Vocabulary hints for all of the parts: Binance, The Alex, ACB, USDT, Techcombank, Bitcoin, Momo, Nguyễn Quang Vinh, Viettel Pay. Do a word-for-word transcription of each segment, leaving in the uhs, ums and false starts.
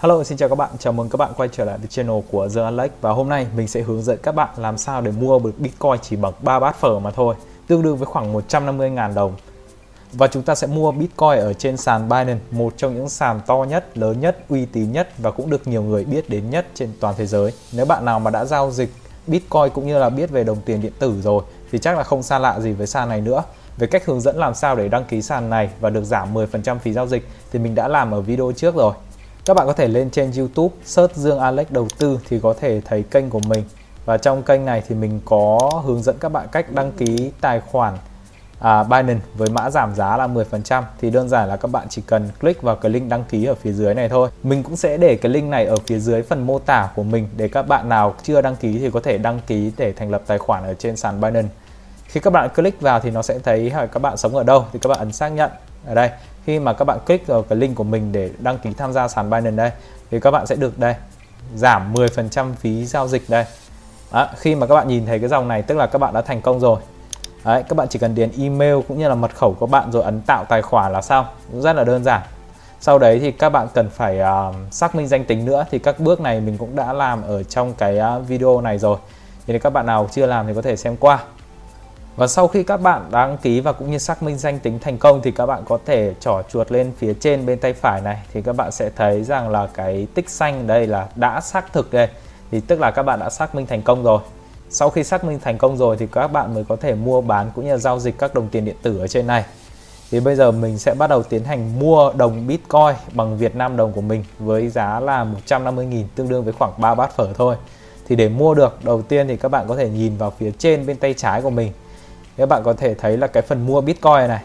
Hello, xin chào các bạn, chào mừng các bạn quay trở lại với channel của The Alex. Và hôm nay mình sẽ hướng dẫn các bạn làm sao để mua được Bitcoin chỉ bằng ba bát phở mà thôi, tương đương với khoảng một trăm năm mươi nghìn đồng. Và chúng ta sẽ mua Bitcoin ở trên sàn Binance, một trong những sàn to nhất, lớn nhất, uy tín nhất và cũng được nhiều người biết đến nhất trên toàn thế giới. Nếu bạn nào mà đã giao dịch Bitcoin cũng như là biết về đồng tiền điện tử rồi thì chắc là không xa lạ gì với sàn này nữa. Về cách hướng dẫn làm sao để đăng ký sàn này và được giảm mười phần trăm phí giao dịch thì mình đã làm ở video trước rồi. Các bạn có thể lên trên YouTube search Dương Alex đầu tư thì có thể thấy kênh của mình. Và trong kênh này thì mình có hướng dẫn các bạn cách đăng ký tài khoản à, Binance với mã giảm giá là mười phần trăm. Thì đơn giản là các bạn chỉ cần click vào cái link đăng ký ở phía dưới này thôi. Mình cũng sẽ để cái link này ở phía dưới phần mô tả của mình để các bạn nào chưa đăng ký thì có thể đăng ký để thành lập tài khoản ở trên sàn Binance. Khi các bạn click vào thì nó sẽ thấy các bạn sống ở đâu thì các bạn ấn xác nhận ở đây. Khi mà các bạn click vào cái link của mình để đăng ký tham gia sàn Binance đây thì các bạn sẽ được đây giảm mười phần trăm phí giao dịch đây. Đó, khi mà các bạn nhìn thấy cái dòng này tức là các bạn đã thành công rồi. Đấy, các bạn chỉ cần điền email cũng như là mật khẩu của bạn rồi ấn tạo tài khoản là xong, cũng rất là đơn giản. Sau đấy thì các bạn cần phải uh, xác minh danh tính nữa, thì các bước này mình cũng đã làm ở trong cái uh, video này rồi. Thế nên các bạn nào chưa làm thì có thể xem qua. Và sau khi các bạn đăng ký và cũng như xác minh danh tính thành công thì các bạn có thể chỏ chuột lên phía trên bên tay phải này thì các bạn sẽ thấy rằng là cái tích xanh đây là đã xác thực đây, thì tức là các bạn đã xác minh thành công rồi. Sau khi xác minh thành công rồi thì các bạn mới có thể mua bán cũng như giao dịch các đồng tiền điện tử ở trên này. Thì bây giờ mình sẽ bắt đầu tiến hành mua đồng Bitcoin bằng Việt Nam đồng của mình với giá là một trăm năm mươi nghìn, tương đương với khoảng ba bát phở thôi. Thì để mua được, đầu tiên thì các bạn có thể nhìn vào phía trên bên tay trái của mình. Các bạn có thể thấy là cái phần mua Bitcoin này,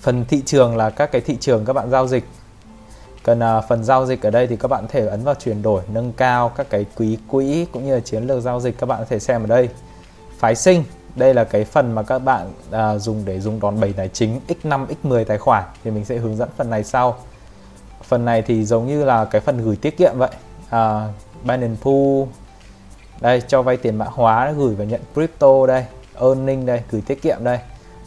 phần thị trường là các cái thị trường các bạn giao dịch. Cần uh, phần giao dịch ở đây thì các bạn có thể ấn vào chuyển đổi, nâng cao các cái quý quỹ cũng như là chiến lược giao dịch các bạn có thể xem ở đây. Phái sinh, đây là cái phần mà các bạn uh, dùng để dùng đòn bẩy tài chính nhân năm nhân mười tài khoản, thì mình sẽ hướng dẫn phần này sau. Phần này thì giống như là cái phần gửi tiết kiệm vậy, uh, Binance Pool, đây cho vay tiền mã hóa, gửi và nhận crypto đây, earning đây, gửi tiết kiệm đây.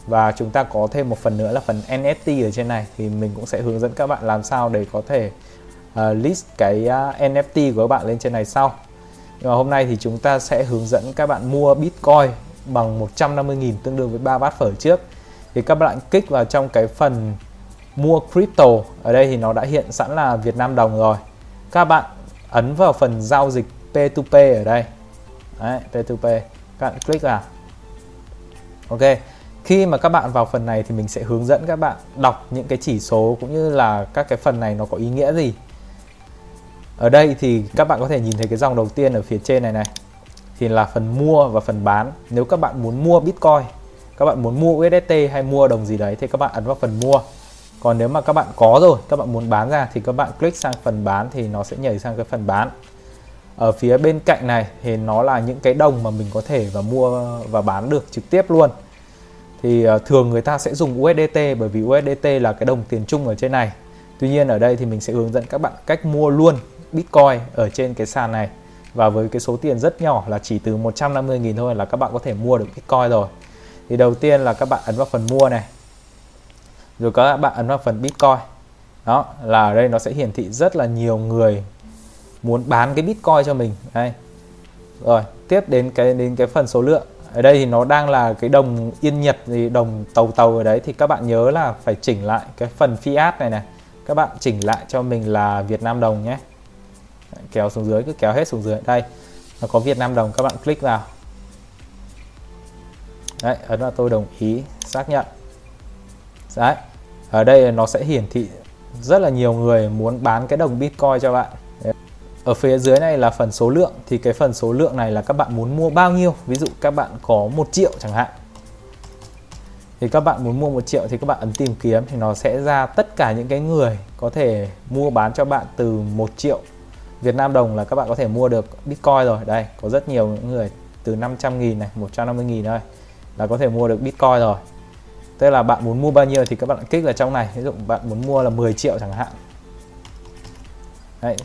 Và chúng ta có thêm một phần nữa là phần en ép tê ở trên này, thì mình cũng sẽ hướng dẫn các bạn làm sao để có thể uh, list cái uh, en ép tê của các bạn lên trên này sau. Nhưng mà hôm nay thì chúng ta sẽ hướng dẫn các bạn mua Bitcoin bằng một trăm năm mươi nghìn, tương đương với ba bát phở trước. Thì các bạn kích vào trong cái phần mua crypto, ở đây thì nó đã hiện sẵn là Việt Nam đồng rồi. Các bạn ấn vào phần giao dịch P hai P ở đây. Đấy, P hai P, các bạn click vào. Ok, khi mà các bạn vào phần này thì mình sẽ hướng dẫn các bạn đọc những cái chỉ số cũng như là các cái phần này nó có ý nghĩa gì. Ở đây thì các bạn có thể nhìn thấy cái dòng đầu tiên ở phía trên này này thì là phần mua và phần bán. Nếu các bạn muốn mua Bitcoin, các bạn muốn mua u ét đê tê hay mua đồng gì đấy thì các bạn ấn vào phần mua. Còn nếu mà các bạn có rồi, các bạn muốn bán ra thì các bạn click sang phần bán thì nó sẽ nhảy sang cái phần bán. Ở phía bên cạnh này thì nó là những cái đồng mà mình có thể và mua và bán được trực tiếp luôn. Thì thường người ta sẽ dùng u ét đê tê bởi vì u ét đê tê là cái đồng tiền chung ở trên này. Tuy nhiên ở đây thì mình sẽ hướng dẫn các bạn cách mua luôn Bitcoin ở trên cái sàn này. Và với cái số tiền rất nhỏ là chỉ từ một trăm năm mươi nghìn thôi là các bạn có thể mua được Bitcoin rồi. Thì đầu tiên là các bạn ấn vào phần mua này. Rồi các bạn ấn vào phần Bitcoin. Đó, là ở đây nó sẽ hiển thị rất là nhiều người muốn bán cái Bitcoin cho mình đây. Rồi tiếp đến cái đến cái phần số lượng ở đây thì nó đang là cái đồng yên Nhật gì, đồng tàu tàu ở đấy, thì các bạn nhớ là phải chỉnh lại cái phần fiat này này, các bạn chỉnh lại cho mình là Việt Nam đồng nhé. Kéo xuống dưới, cứ kéo hết xuống dưới, đây nó có Việt Nam đồng, các bạn click vào đấy, ấn vào tôi đồng ý, xác nhận đấy. Ở đây nó sẽ hiển thị rất là nhiều người muốn bán cái đồng Bitcoin cho bạn. Ở phía dưới này là phần số lượng, thì cái phần số lượng này là các bạn muốn mua bao nhiêu. Ví dụ các bạn có một triệu chẳng hạn, thì các bạn muốn mua một triệu thì các bạn ấn tìm kiếm thì nó sẽ ra tất cả những cái người có thể mua bán cho bạn từ một triệu Việt Nam đồng là các bạn có thể mua được Bitcoin rồi. Đây có rất nhiều những người từ năm trăm nghìn này, một trăm năm mươi nghìn thôi là có thể mua được Bitcoin rồi. Tức là bạn muốn mua bao nhiêu thì các bạn kích vào trong này, ví dụ bạn muốn mua là mười triệu chẳng hạn. Đấy.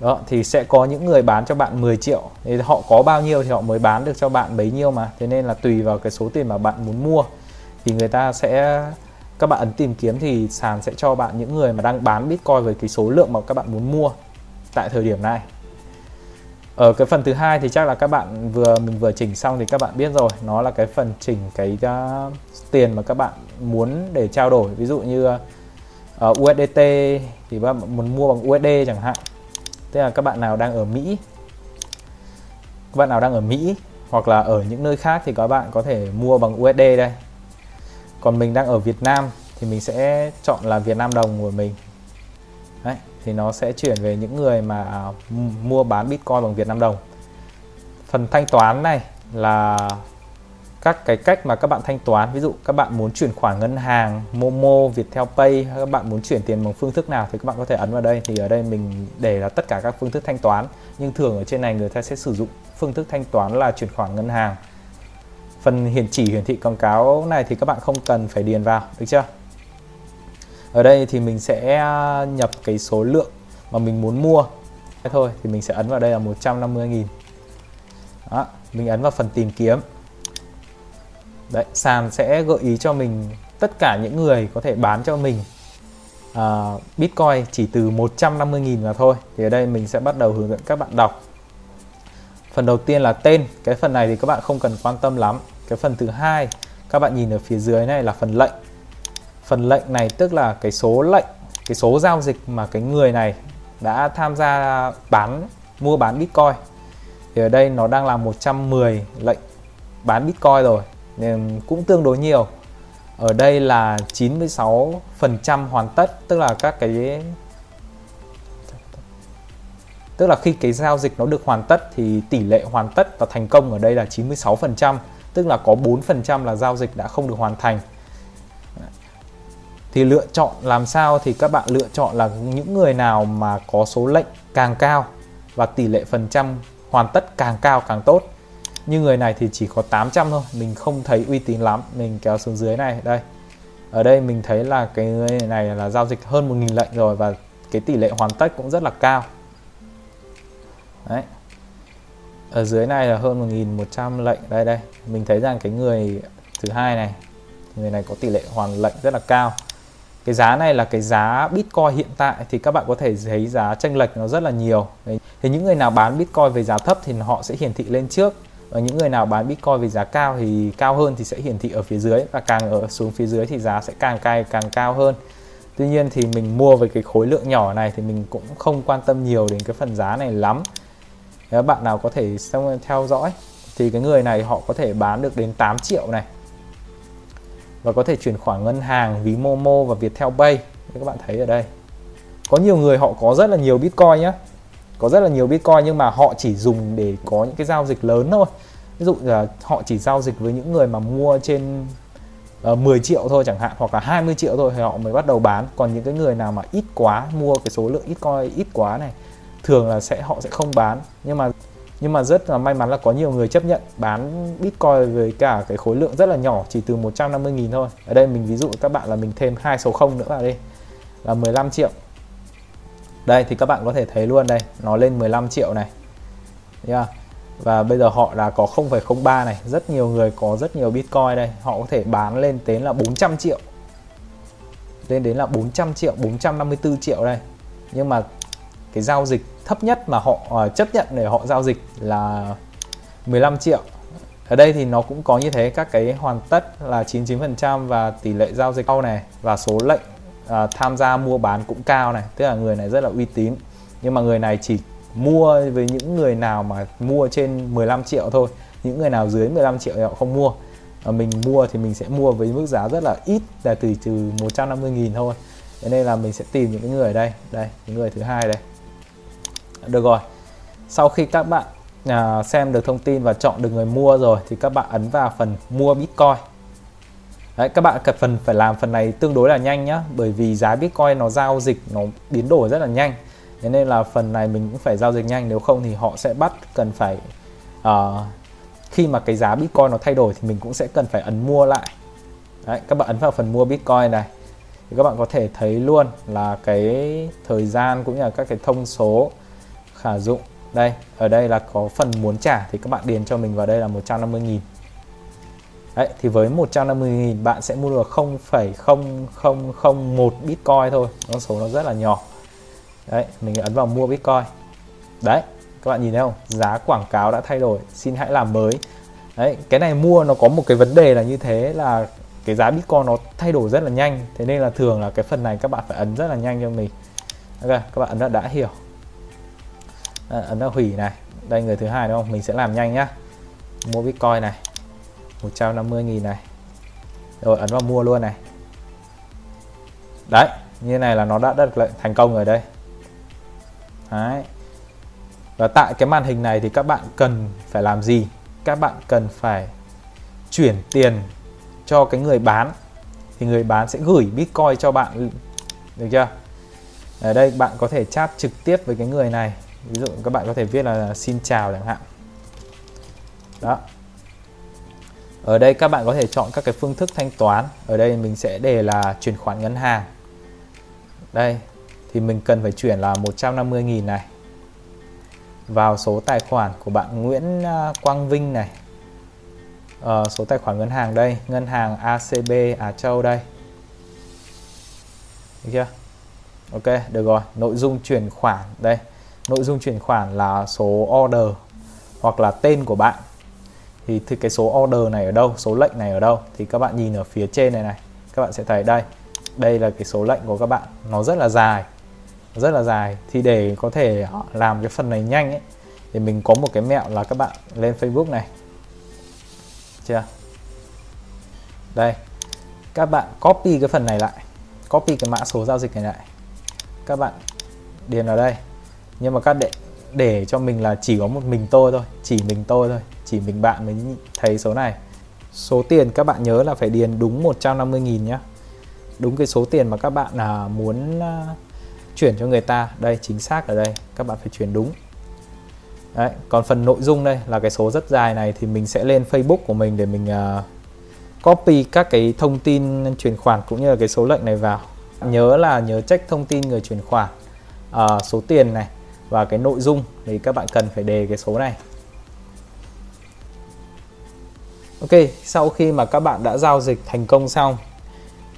Đó, thì sẽ có những người bán cho bạn mười triệu, thì họ có bao nhiêu thì họ mới bán được cho bạn bấy nhiêu mà. Thế nên là tùy vào cái số tiền mà bạn muốn mua thì người ta sẽ các bạn ấn tìm kiếm thì sàn sẽ cho bạn những người mà đang bán Bitcoin với cái số lượng mà các bạn muốn mua tại thời điểm này. Ở cái phần thứ hai thì chắc là các bạn vừa mình vừa chỉnh xong thì các bạn biết rồi, nó là cái phần chỉnh cái uh, tiền mà các bạn muốn để trao đổi. Ví dụ như uh, u ét đê tê thì các bạn muốn mua bằng u ét đê chẳng hạn. Tức là các bạn nào đang ở Mỹ, các bạn nào đang ở Mỹ hoặc là ở những nơi khác thì các bạn có thể mua bằng u ét đê đây. Còn mình đang ở Việt Nam thì mình sẽ chọn là Việt Nam đồng của mình. Đấy, thì nó sẽ chuyển về những người mà mua bán Bitcoin bằng Việt Nam đồng. Phần thanh toán này là các cái cách mà các bạn thanh toán. Ví dụ các bạn muốn chuyển khoản ngân hàng, Momo, Viettel Pay, hay các bạn muốn chuyển tiền bằng phương thức nào thì các bạn có thể ấn vào đây. Thì ở đây mình để là tất cả các phương thức thanh toán. Nhưng thường ở trên này người ta sẽ sử dụng phương thức thanh toán là chuyển khoản ngân hàng. Phần hiển chỉ hiển thị quảng cáo này thì các bạn không cần phải điền vào, được chưa? Ở đây thì mình sẽ nhập cái số lượng mà mình muốn mua. Thế thôi thì mình sẽ ấn vào đây là một trăm năm mươi nghìn. Đó, mình ấn vào phần tìm kiếm. Đấy, sàn sẽ gợi ý cho mình tất cả những người có thể bán cho mình uh, Bitcoin chỉ từ một trăm năm mươi nghìn mà thôi. Thì ở đây mình sẽ bắt đầu hướng dẫn các bạn đọc. Phần đầu tiên là tên, cái phần này thì các bạn không cần quan tâm lắm. Cái phần thứ hai, các bạn nhìn ở phía dưới này là phần lệnh. Phần lệnh này tức là cái số lệnh, cái số giao dịch mà cái người này đã tham gia bán, mua bán Bitcoin. Thì ở đây nó đang là một trăm mười lệnh bán Bitcoin rồi, nên cũng tương đối nhiều. Ở đây là chín mươi sáu phần trăm hoàn tất, tức là các cái... Tức là khi cái giao dịch nó được hoàn tất thì tỷ lệ hoàn tất và thành công ở đây là chín mươi sáu phần trăm. Tức là có bốn phần trăm là giao dịch đã không được hoàn thành. Thì lựa chọn làm sao thì các bạn lựa chọn là những người nào mà có số lệnh càng cao và tỷ lệ phần trăm hoàn tất càng cao càng tốt. Như người này thì chỉ có tám trăm thôi, mình không thấy uy tín lắm. Mình kéo xuống dưới này, đây. Ở đây mình thấy là cái người này là giao dịch hơn một nghìn lệnh rồi và cái tỷ lệ hoàn tất cũng rất là cao. Đấy. Ở dưới này là hơn một nghìn một trăm lệnh. Đây đây, mình thấy rằng cái người thứ hai này, người này có tỷ lệ hoàn lệnh rất là cao. Cái giá này là cái giá Bitcoin hiện tại thì các bạn có thể thấy giá chênh lệch nó rất là nhiều. Thì những người nào bán Bitcoin với giá thấp thì họ sẽ hiển thị lên trước, và những người nào bán Bitcoin với giá cao thì cao hơn thì sẽ hiển thị ở phía dưới, và càng ở xuống phía dưới thì giá sẽ càng cay càng cao hơn. Tuy nhiên thì mình mua với cái khối lượng nhỏ này thì mình cũng không quan tâm nhiều đến cái phần giá này lắm. Nếu bạn nào có thể theo dõi thì cái người này họ có thể bán được đến tám triệu này, và có thể chuyển khoản ngân hàng, ví Momo và Viettel Pay. Các bạn thấy ở đây có nhiều người họ có rất là nhiều Bitcoin nhé, có rất là nhiều Bitcoin nhưng mà họ chỉ dùng để có những cái giao dịch lớn thôi. Ví dụ là họ chỉ giao dịch với những người mà mua trên uh, mười triệu thôi chẳng hạn, hoặc là hai mươi triệu thôi thì họ mới bắt đầu bán. Còn những cái người nào mà ít quá, mua cái số lượng Bitcoin ít quá này, thường là sẽ họ sẽ không bán. Nhưng mà nhưng mà rất là may mắn là có nhiều người chấp nhận bán Bitcoin với cả cái khối lượng rất là nhỏ, chỉ từ một trăm năm mươi nghìn thôi. Ở đây mình ví dụ các bạn là mình thêm hai số không nữa vào đây là mười lăm triệu. Đây thì các bạn có thể thấy luôn đây, nó lên mười lăm triệu này. Yeah. Và bây giờ họ đã có không phẩy không ba này, rất nhiều người có rất nhiều Bitcoin đây, họ có thể bán lên đến là bốn trăm triệu. Lên đến là bốn trăm triệu, bốn trăm năm mươi tư triệu đây. Nhưng mà cái giao dịch thấp nhất mà họ uh, chấp nhận để họ giao dịch là mười lăm triệu. Ở đây thì nó cũng có như thế, các cái hoàn tất là chín mươi chín phần trăm và tỷ lệ giao dịch cao này, và số lệnh uh, tham gia mua bán cũng cao này, tức là người này rất là uy tín. Nhưng mà người này chỉ mua với những người nào mà mua trên mười lăm triệu thôi, những người nào dưới mười lăm triệu thì họ không mua. Và mình mua thì mình sẽ mua với mức giá rất là ít, là từ từ một trăm năm mươi nghìn thôi. Thế nên là mình sẽ tìm những cái người ở đây, đây, những người thứ hai đây. Được rồi, sau khi các bạn à, xem được thông tin và chọn được người mua rồi thì các bạn ấn vào phần mua Bitcoin. Đấy, các bạn cần phần phải làm phần này tương đối là nhanh nhá, bởi vì giá Bitcoin nó giao dịch nó biến đổi rất là nhanh. Thế nên là phần này mình cũng phải giao dịch nhanh, nếu không thì họ sẽ bắt cần phải à, khi mà cái giá Bitcoin nó thay đổi thì mình cũng sẽ cần phải ấn mua lại. Đấy, các bạn ấn vào phần mua Bitcoin này. Thì các bạn có thể thấy luôn là cái thời gian cũng như là các cái thông số khả dụng. Đây, ở đây là có phần muốn trả thì các bạn điền cho mình vào đây là một trăm năm mươi nghìn. Đấy, thì với một trăm năm mươi nghìn bạn sẽ mua được không phẩy không không không một Bitcoin thôi, con số nó rất là nhỏ. Đấy, mình ấn vào mua Bitcoin. Đấy, các bạn nhìn thấy không? Giá quảng cáo đã thay đổi, xin hãy làm mới. Đấy, cái này mua nó có một cái vấn đề là như thế, là cái giá Bitcoin nó thay đổi rất là nhanh. Thế nên là thường là cái phần này các bạn phải ấn rất là nhanh cho mình. Ok, các bạn ấn là đã hiểu. À, ấn là hủy này. Đây, người thứ hai đúng không? Mình sẽ làm nhanh nhá. Mua Bitcoin này, một trăm năm mươi nghìn này. Rồi ấn vào mua luôn này. Đấy, như này là nó đã đặt lệnh thành công rồi đây. Đấy. Và tại cái màn hình này thì các bạn cần phải làm gì? Các bạn cần phải chuyển tiền cho cái người bán, thì người bán sẽ gửi Bitcoin cho bạn, được chưa? Ở đây bạn có thể chat trực tiếp với cái người này. Ví dụ các bạn có thể viết là xin chào chẳng hạn. Đó. Ở đây các bạn có thể chọn các cái phương thức thanh toán. Ở đây mình sẽ để là chuyển khoản ngân hàng. Đây thì mình cần phải chuyển là một trăm năm mươi nghìn này vào số tài khoản của bạn Nguyễn Quang Vinh này. Ờ, số tài khoản ngân hàng đây, ngân hàng a xê bê Á Châu đây. Được chưa? Ok, được rồi. Nội dung chuyển khoản đây. Nội dung chuyển khoản là số order hoặc là tên của bạn. Thì, thì cái số order này ở đâu, số lệnh này ở đâu thì các bạn nhìn ở phía trên này này. Các bạn sẽ thấy đây. Đây là cái số lệnh của các bạn. Nó rất là dài. Rất là dài. Thì để có thể làm cái phần này nhanh ấy, thì mình có một cái mẹo là các bạn lên Facebook này. Chưa? Đây. Các bạn copy cái phần này lại. Copy cái mã số giao dịch này lại. Các bạn điền vào đây. Nhưng mà các để, để cho mình là chỉ có một mình tôi thôi. Chỉ mình tôi thôi. Chỉ mình bạn mới thấy số này. Số tiền các bạn nhớ là phải điền đúng một trăm năm mươi nghìn nhá. Đúng cái số tiền mà các bạn à, muốn à, chuyển cho người ta. Đây, chính xác ở đây. Các bạn phải chuyển đúng. Đấy, còn phần nội dung đây là cái số rất dài này thì mình sẽ lên Facebook của mình để mình uh, copy các cái thông tin chuyển khoản cũng như là cái số lệnh này vào. Nhớ là nhớ check thông tin người chuyển khoản, uh, số tiền này và cái nội dung thì các bạn cần phải đề cái số này. Ok, sau khi mà các bạn đã giao dịch thành công xong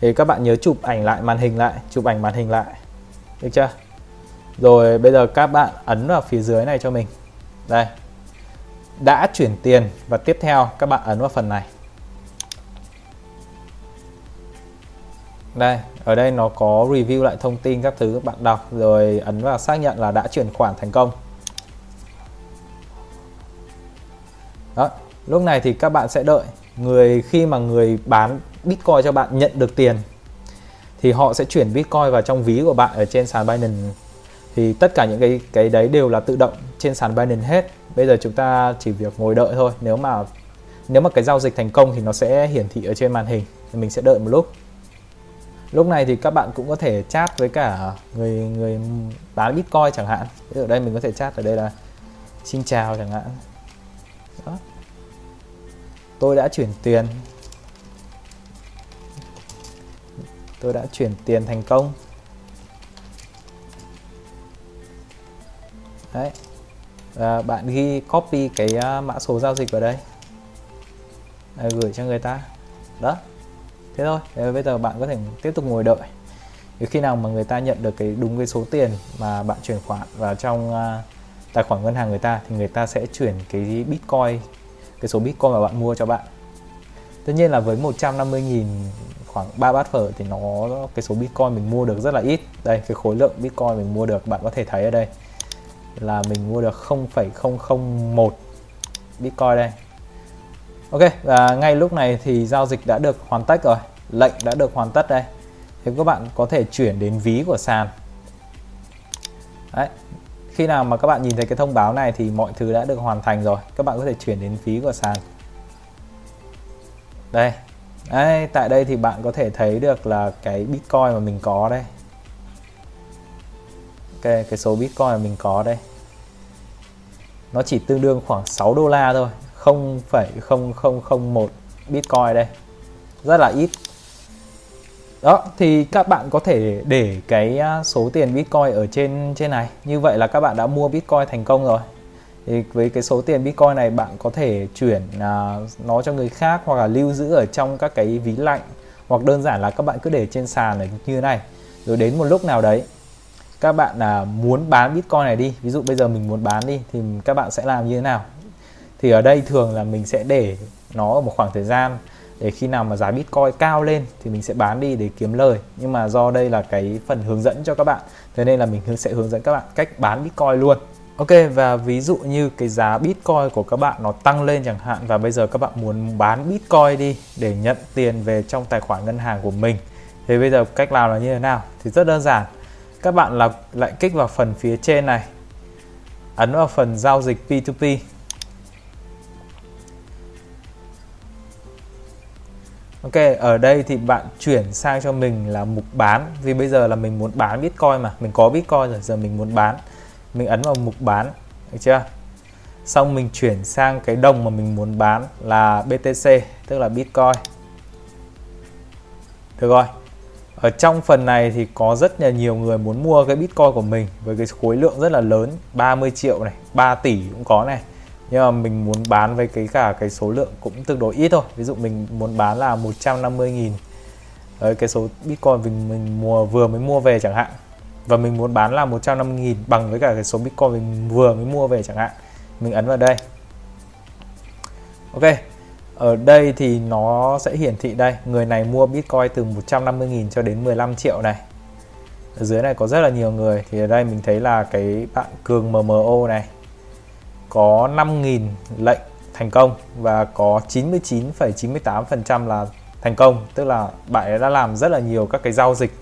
thì các bạn nhớ chụp ảnh lại màn hình lại, chụp ảnh màn hình lại. Được chưa? Rồi bây giờ các bạn ấn vào phía dưới này cho mình. Đây, đã chuyển tiền và tiếp theo các bạn ấn vào phần này. Đây, ở đây nó có review lại thông tin các thứ, các bạn đọc rồi ấn vào xác nhận là đã chuyển khoản thành công. Đó, lúc này thì các bạn sẽ đợi người khi mà người bán Bitcoin cho bạn nhận được tiền thì họ sẽ chuyển Bitcoin vào trong ví của bạn ở trên sàn Binance. Thì tất cả những cái cái đấy đều là tự động trên sàn Binance hết. Bây giờ chúng ta chỉ việc ngồi đợi thôi. Nếu mà nếu mà cái giao dịch thành công thì nó sẽ hiển thị ở trên màn hình. Thì mình sẽ đợi một lúc. Lúc này thì các bạn cũng có thể chat với cả người người bán Bitcoin chẳng hạn. Ở đây mình có thể chat ở đây là xin chào chẳng hạn. Đó. Tôi đã chuyển tiền. Tôi đã chuyển tiền thành công. Đấy. Và bạn ghi copy cái mã số giao dịch vào đây. Đấy, gửi cho người ta. Đó. Thế thôi. Đấy, bây giờ bạn có thể tiếp tục ngồi đợi. Thì khi nào mà người ta nhận được cái đúng cái số tiền mà bạn chuyển khoản vào trong uh, tài khoản ngân hàng người ta thì người ta sẽ chuyển cái Bitcoin, cái số Bitcoin mà bạn mua cho bạn. Tất nhiên là với một trăm năm mươi nghìn khoảng ba bát phở thì nó cái số Bitcoin mình mua được rất là ít. Đây, cái khối lượng Bitcoin mình mua được bạn có thể thấy ở đây. Là mình mua được không phẩy không không một Bitcoin đây. Ok, và ngay lúc này thì giao dịch đã được hoàn tất rồi. Lệnh đã được hoàn tất đây. Thì các bạn có thể chuyển đến ví của sàn. Đấy. Khi nào mà các bạn nhìn thấy cái thông báo này thì mọi thứ đã được hoàn thành rồi. Các bạn có thể chuyển đến ví của sàn. Đây. Đấy, tại đây thì bạn có thể thấy được là cái Bitcoin mà mình có đây. Ok, cái số Bitcoin mà mình có đây nó chỉ tương đương khoảng sáu đô la thôi, không phẩy không không không một Bitcoin đây, rất là ít. Đó, thì các bạn có thể để cái số tiền Bitcoin ở trên trên này. Như vậy là các bạn đã mua Bitcoin thành công rồi. Thì với cái số tiền Bitcoin này bạn có thể chuyển uh, nó cho người khác, hoặc là lưu giữ ở trong các cái ví lạnh, hoặc đơn giản là các bạn cứ để trên sàn này như thế này, rồi đến một lúc nào đấy các bạn uh, muốn bán Bitcoin này đi, ví dụ bây giờ mình muốn bán đi thì các bạn sẽ làm như thế nào? Thì ở đây thường là mình sẽ để nó ở một khoảng thời gian để khi nào mà giá Bitcoin cao lên thì mình sẽ bán đi để kiếm lời. Nhưng mà do đây là cái phần hướng dẫn cho các bạn, thế nên là mình sẽ hướng dẫn các bạn cách bán Bitcoin luôn. Ok, và ví dụ như cái giá Bitcoin của các bạn nó tăng lên chẳng hạn, và bây giờ các bạn muốn bán Bitcoin đi để nhận tiền về trong tài khoản ngân hàng của mình. Thế bây giờ cách làm là như thế nào? Thì rất đơn giản. Các bạn là lại kích vào phần phía trên này, ấn vào phần giao dịch P hai P. Ok, ở đây thì bạn chuyển sang cho mình là mục bán, vì bây giờ là mình muốn bán Bitcoin mà, mình có Bitcoin rồi, giờ mình muốn bán. Mình ấn vào mục bán, được chưa? Xong mình chuyển sang cái đồng mà mình muốn bán là B T C, tức là Bitcoin. Được rồi. Ở trong phần này thì có rất là nhiều người muốn mua cái Bitcoin của mình với cái khối lượng rất là lớn, ba mươi triệu này, ba tỷ cũng có này. Nhưng mà mình muốn bán với cái cả cái số lượng cũng tương đối ít thôi. Ví dụ mình muốn bán là một trăm năm mươi nghìn cái số Bitcoin mình, mình mua, vừa mới mua về chẳng hạn. Và mình muốn bán là một trăm năm mươi nghìn bằng với cả cái số Bitcoin mình vừa mới mua về chẳng hạn. Mình ấn vào đây. Ok. Ở đây thì nó sẽ hiển thị đây. Người này mua Bitcoin từ một trăm năm mươi nghìn cho đến mười lăm triệu này. Ở dưới này có rất là nhiều người. Thì ở đây mình thấy là cái bạn Cường M M O này có năm nghìn lệnh thành công và có chín mươi chín phẩy chín mươi tám phần trăm là thành công, tức là bạn ấy đã làm rất là nhiều các cái giao dịch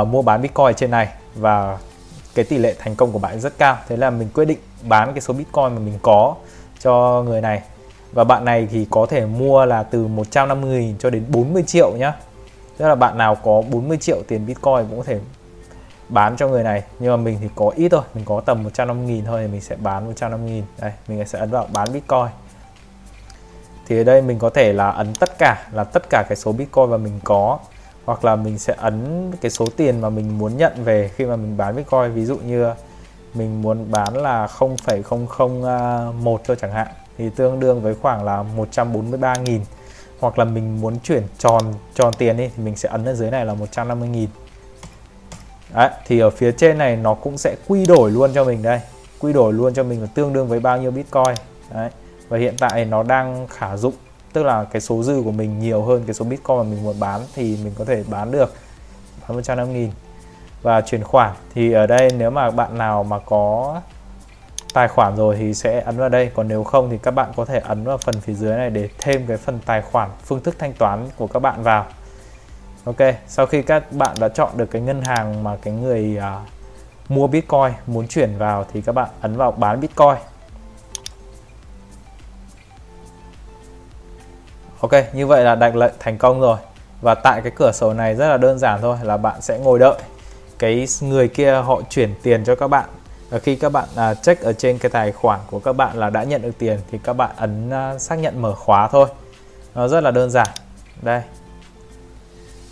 uh, mua bán Bitcoin trên này và cái tỷ lệ thành công của bạn rất cao. Thế là mình quyết định bán cái số Bitcoin mà mình có cho người này, và bạn này thì có thể mua là từ một trăm năm mươi nghìn cho đến bốn mươi triệu nhá. Tức là bạn nào có bốn mươi triệu tiền Bitcoin cũng có thể bán cho người này, nhưng mà mình thì có ít thôi, mình có tầm một trăm năm mươi nghìn thôi thì mình sẽ bán một trăm năm mươi nghìn. Đây, mình sẽ ấn vào bán Bitcoin. Thì ở đây mình có thể là ấn tất cả, là tất cả cái số Bitcoin mà mình có, hoặc là mình sẽ ấn cái số tiền mà mình muốn nhận về khi mà mình bán Bitcoin. Ví dụ như mình muốn bán là không phẩy không không một thôi chẳng hạn, thì tương đương với khoảng là một trăm bốn mươi ba nghìn. Hoặc là mình muốn chuyển tròn tròn tiền đi thì mình sẽ ấn ở dưới này là một trăm năm mươi nghìn. Đấy, thì ở phía trên này nó cũng sẽ quy đổi luôn cho mình đây, quy đổi luôn cho mình là tương đương với bao nhiêu Bitcoin. Đấy, và hiện tại nó đang khả dụng, tức là cái số dư của mình nhiều hơn cái số Bitcoin mà mình muốn bán thì mình có thể bán được, bán một trăm năm mươi nghìn. Và chuyển khoản thì ở đây nếu mà bạn nào mà có tài khoản rồi thì sẽ ấn vào đây, còn nếu không thì các bạn có thể ấn vào phần phía dưới này để thêm cái phần tài khoản, phương thức thanh toán của các bạn vào. Ok, sau khi các bạn đã chọn được cái ngân hàng mà cái người uh, mua Bitcoin muốn chuyển vào thì các bạn ấn vào bán Bitcoin. Ok, như vậy là đặt lệnh thành công rồi. Và tại cái cửa sổ này rất là đơn giản thôi, là bạn sẽ ngồi đợi cái người kia họ chuyển tiền cho các bạn. Và khi các bạn uh, check ở trên cái tài khoản của các bạn là đã nhận được tiền thì các bạn ấn uh, xác nhận mở khóa thôi. Nó rất là đơn giản. Đây.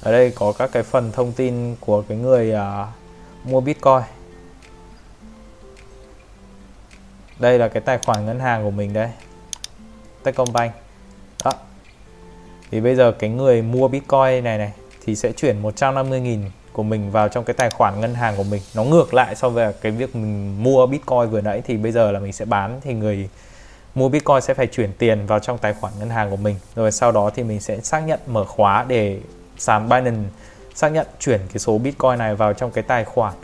Ở đây có các cái phần thông tin của cái người uh, mua Bitcoin. Đây là cái tài khoản ngân hàng của mình đây, Techcombank. Đó. Thì bây giờ cái người mua Bitcoin này này thì sẽ chuyển một trăm năm mươi nghìn của mình vào trong cái tài khoản ngân hàng của mình. Nó ngược lại so với cái việc mình mua Bitcoin vừa nãy, thì bây giờ là mình sẽ bán thì người mua Bitcoin sẽ phải chuyển tiền vào trong tài khoản ngân hàng của mình. Rồi sau đó thì mình sẽ xác nhận mở khóa để sàn Binance xác nhận chuyển cái số Bitcoin này vào trong cái tài khoản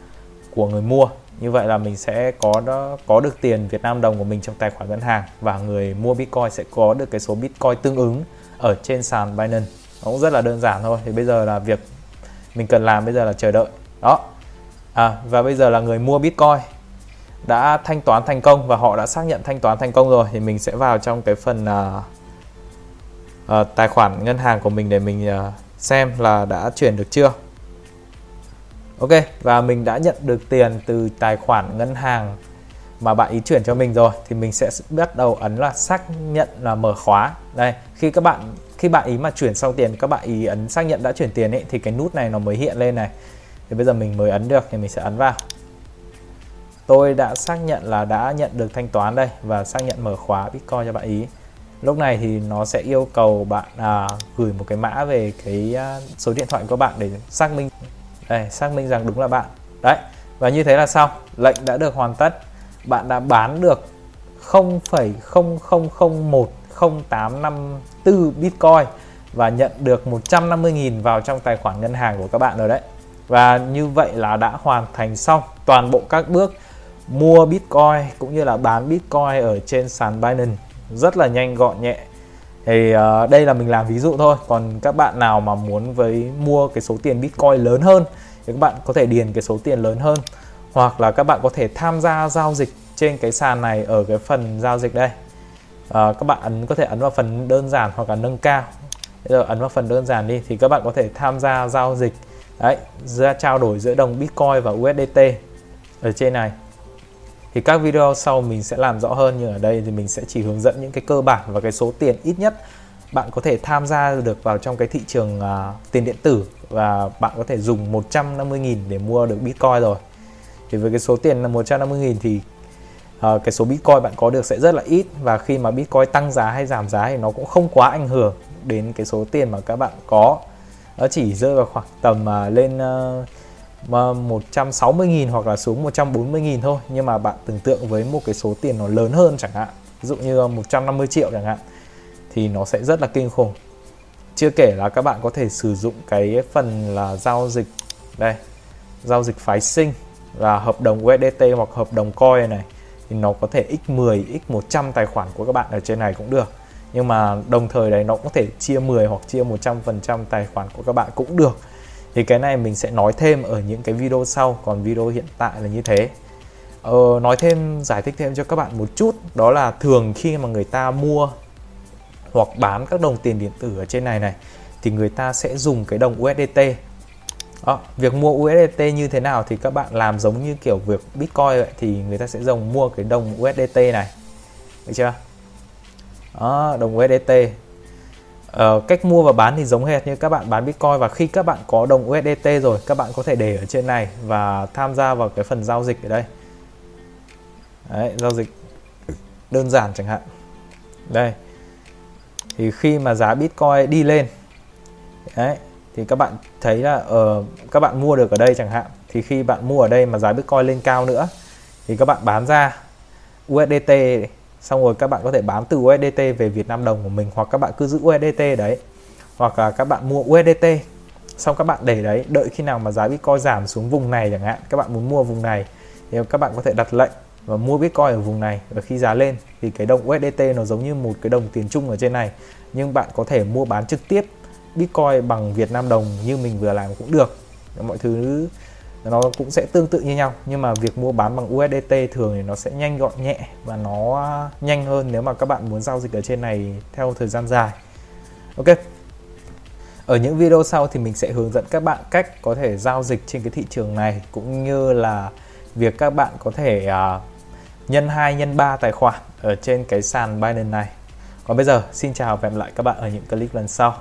của người mua. Như vậy là mình sẽ có đó, có được tiền Việt Nam đồng của mình trong tài khoản ngân hàng, và người mua Bitcoin sẽ có được cái số Bitcoin tương ứng ở trên sàn Binance. Nó cũng rất là đơn giản thôi. Thì bây giờ là việc mình cần làm bây giờ là chờ đợi. Đó. À, và bây giờ là người mua Bitcoin đã thanh toán thành công và họ đã xác nhận thanh toán thành công rồi, thì mình sẽ vào trong cái phần uh, uh, tài khoản ngân hàng của mình để mình uh, xem là đã chuyển được chưa. Ok, và mình đã nhận được tiền từ tài khoản ngân hàng mà bạn ý chuyển cho mình rồi, thì mình sẽ bắt đầu ấn là xác nhận là mở khóa. Đây, khi các bạn khi bạn ý mà chuyển xong tiền, các bạn ý ấn xác nhận đã chuyển tiền ấy, thì cái nút này nó mới hiện lên này. Thì bây giờ mình mới ấn được thì mình sẽ ấn vào. Tôi đã xác nhận là đã nhận được thanh toán đây và xác nhận mở khóa Bitcoin cho bạn ý. Lúc này thì nó sẽ yêu cầu bạn à, gửi một cái mã về cái số điện thoại của bạn để xác minh đây, xác minh rằng đúng là bạn. Đấy, và như thế là xong, lệnh đã được hoàn tất. Bạn đã bán được không phẩy không không không một không tám năm tư Bitcoin và nhận được một trăm năm mươi nghìn vào trong tài khoản ngân hàng của các bạn rồi đấy. Và như vậy là đã hoàn thành xong toàn bộ các bước mua Bitcoin cũng như là bán Bitcoin ở trên sàn Binance, rất là nhanh gọn nhẹ. Thì uh, đây là mình làm ví dụ thôi, còn các bạn nào mà muốn với mua cái số tiền Bitcoin lớn hơn thì các bạn có thể điền cái số tiền lớn hơn, hoặc là các bạn có thể tham gia giao dịch trên cái sàn này ở cái phần giao dịch đây. À, các bạn ấn, có thể ấn vào phần đơn giản hoặc là nâng cao. Bây giờ ấn vào phần đơn giản đi thì các bạn có thể tham gia giao dịch đấy, ra trao đổi giữa đồng Bitcoin và u ét đê tê ở trên này. Thì các video sau mình sẽ làm rõ hơn, nhưng ở đây thì mình sẽ chỉ hướng dẫn những cái cơ bản và cái số tiền ít nhất bạn có thể tham gia được vào trong cái thị trường uh, tiền điện tử, và bạn có thể dùng một trăm năm mươi nghìn để mua được Bitcoin rồi. Thì với cái số tiền là một trăm năm mươi nghìn thì Uh, cái số Bitcoin bạn có được sẽ rất là ít, và khi mà Bitcoin tăng giá hay giảm giá thì nó cũng không quá ảnh hưởng đến cái số tiền mà các bạn có. Nó chỉ rơi vào khoảng tầm uh, lên uh, một trăm sáu mươi nghìn hoặc là xuống một trăm bốn mươi nghìn thôi. Nhưng mà bạn tưởng tượng với một cái số tiền nó lớn hơn chẳng hạn, ví dụ như một trăm năm mươi triệu chẳng hạn, thì nó sẽ rất là kinh khủng. Chưa kể là các bạn có thể sử dụng cái phần là giao dịch đây, giao dịch phái sinh là hợp đồng u ét đê tê hoặc hợp đồng coin này, thì nó có thể nhân mười nhân một trăm tài khoản của các bạn ở trên này cũng được. Nhưng mà đồng thời đấy nó cũng có thể chia mười hoặc chia một trăm phần trăm tài khoản của các bạn cũng được. Thì cái này mình sẽ nói thêm ở những cái video sau, còn video hiện tại là như thế. Ờ, nói thêm, giải thích thêm cho các bạn một chút, đó là thường khi mà người ta mua hoặc bán các đồng tiền điện tử ở trên này này thì người ta sẽ dùng cái đồng u ét đê tê. À, việc mua u ét đê tê như thế nào thì các bạn làm giống như kiểu việc Bitcoin vậy, thì người ta sẽ dùng mua cái đồng u ét đê tê này, được chưa? Đó, đồng u ét đê tê. Ờ, cách mua và bán thì giống hệt như các bạn bán Bitcoin, và khi các bạn có đồng u ét đê tê rồi các bạn có thể để ở trên này và tham gia vào cái phần giao dịch ở đây. Đấy, giao dịch đơn giản chẳng hạn. Đây, thì khi mà giá Bitcoin đi lên đấy thì các bạn thấy là uh, các bạn mua được ở đây chẳng hạn, thì khi bạn mua ở đây mà giá Bitcoin lên cao nữa thì các bạn bán ra u ét đê tê, xong rồi các bạn có thể bán từ u ét đê tê về Việt Nam đồng của mình, hoặc các bạn cứ giữ u ét đê tê đấy, hoặc là các bạn mua u ét đê tê xong các bạn để đấy, đợi khi nào mà giá Bitcoin giảm xuống vùng này chẳng hạn, các bạn muốn mua vùng này thì các bạn có thể đặt lệnh và mua Bitcoin ở vùng này, và khi giá lên thì cái đồng u ét đê tê nó giống như một cái đồng tiền chung ở trên này, nhưng bạn có thể mua bán trực tiếp Bitcoin bằng Việt Nam đồng như mình vừa làm cũng được. Mọi thứ nó cũng sẽ tương tự như nhau, nhưng mà việc mua bán bằng u ét đê tê thường thì nó sẽ nhanh gọn nhẹ và nó nhanh hơn nếu mà các bạn muốn giao dịch ở trên này theo thời gian dài. Ok, ở những video sau thì mình sẽ hướng dẫn các bạn cách có thể giao dịch trên cái thị trường này, cũng như là việc các bạn có thể uh, nhân hai nhân ba tài khoản ở trên cái sàn Binance này. Còn bây giờ xin chào và hẹn gặp lại các bạn ở những clip lần sau.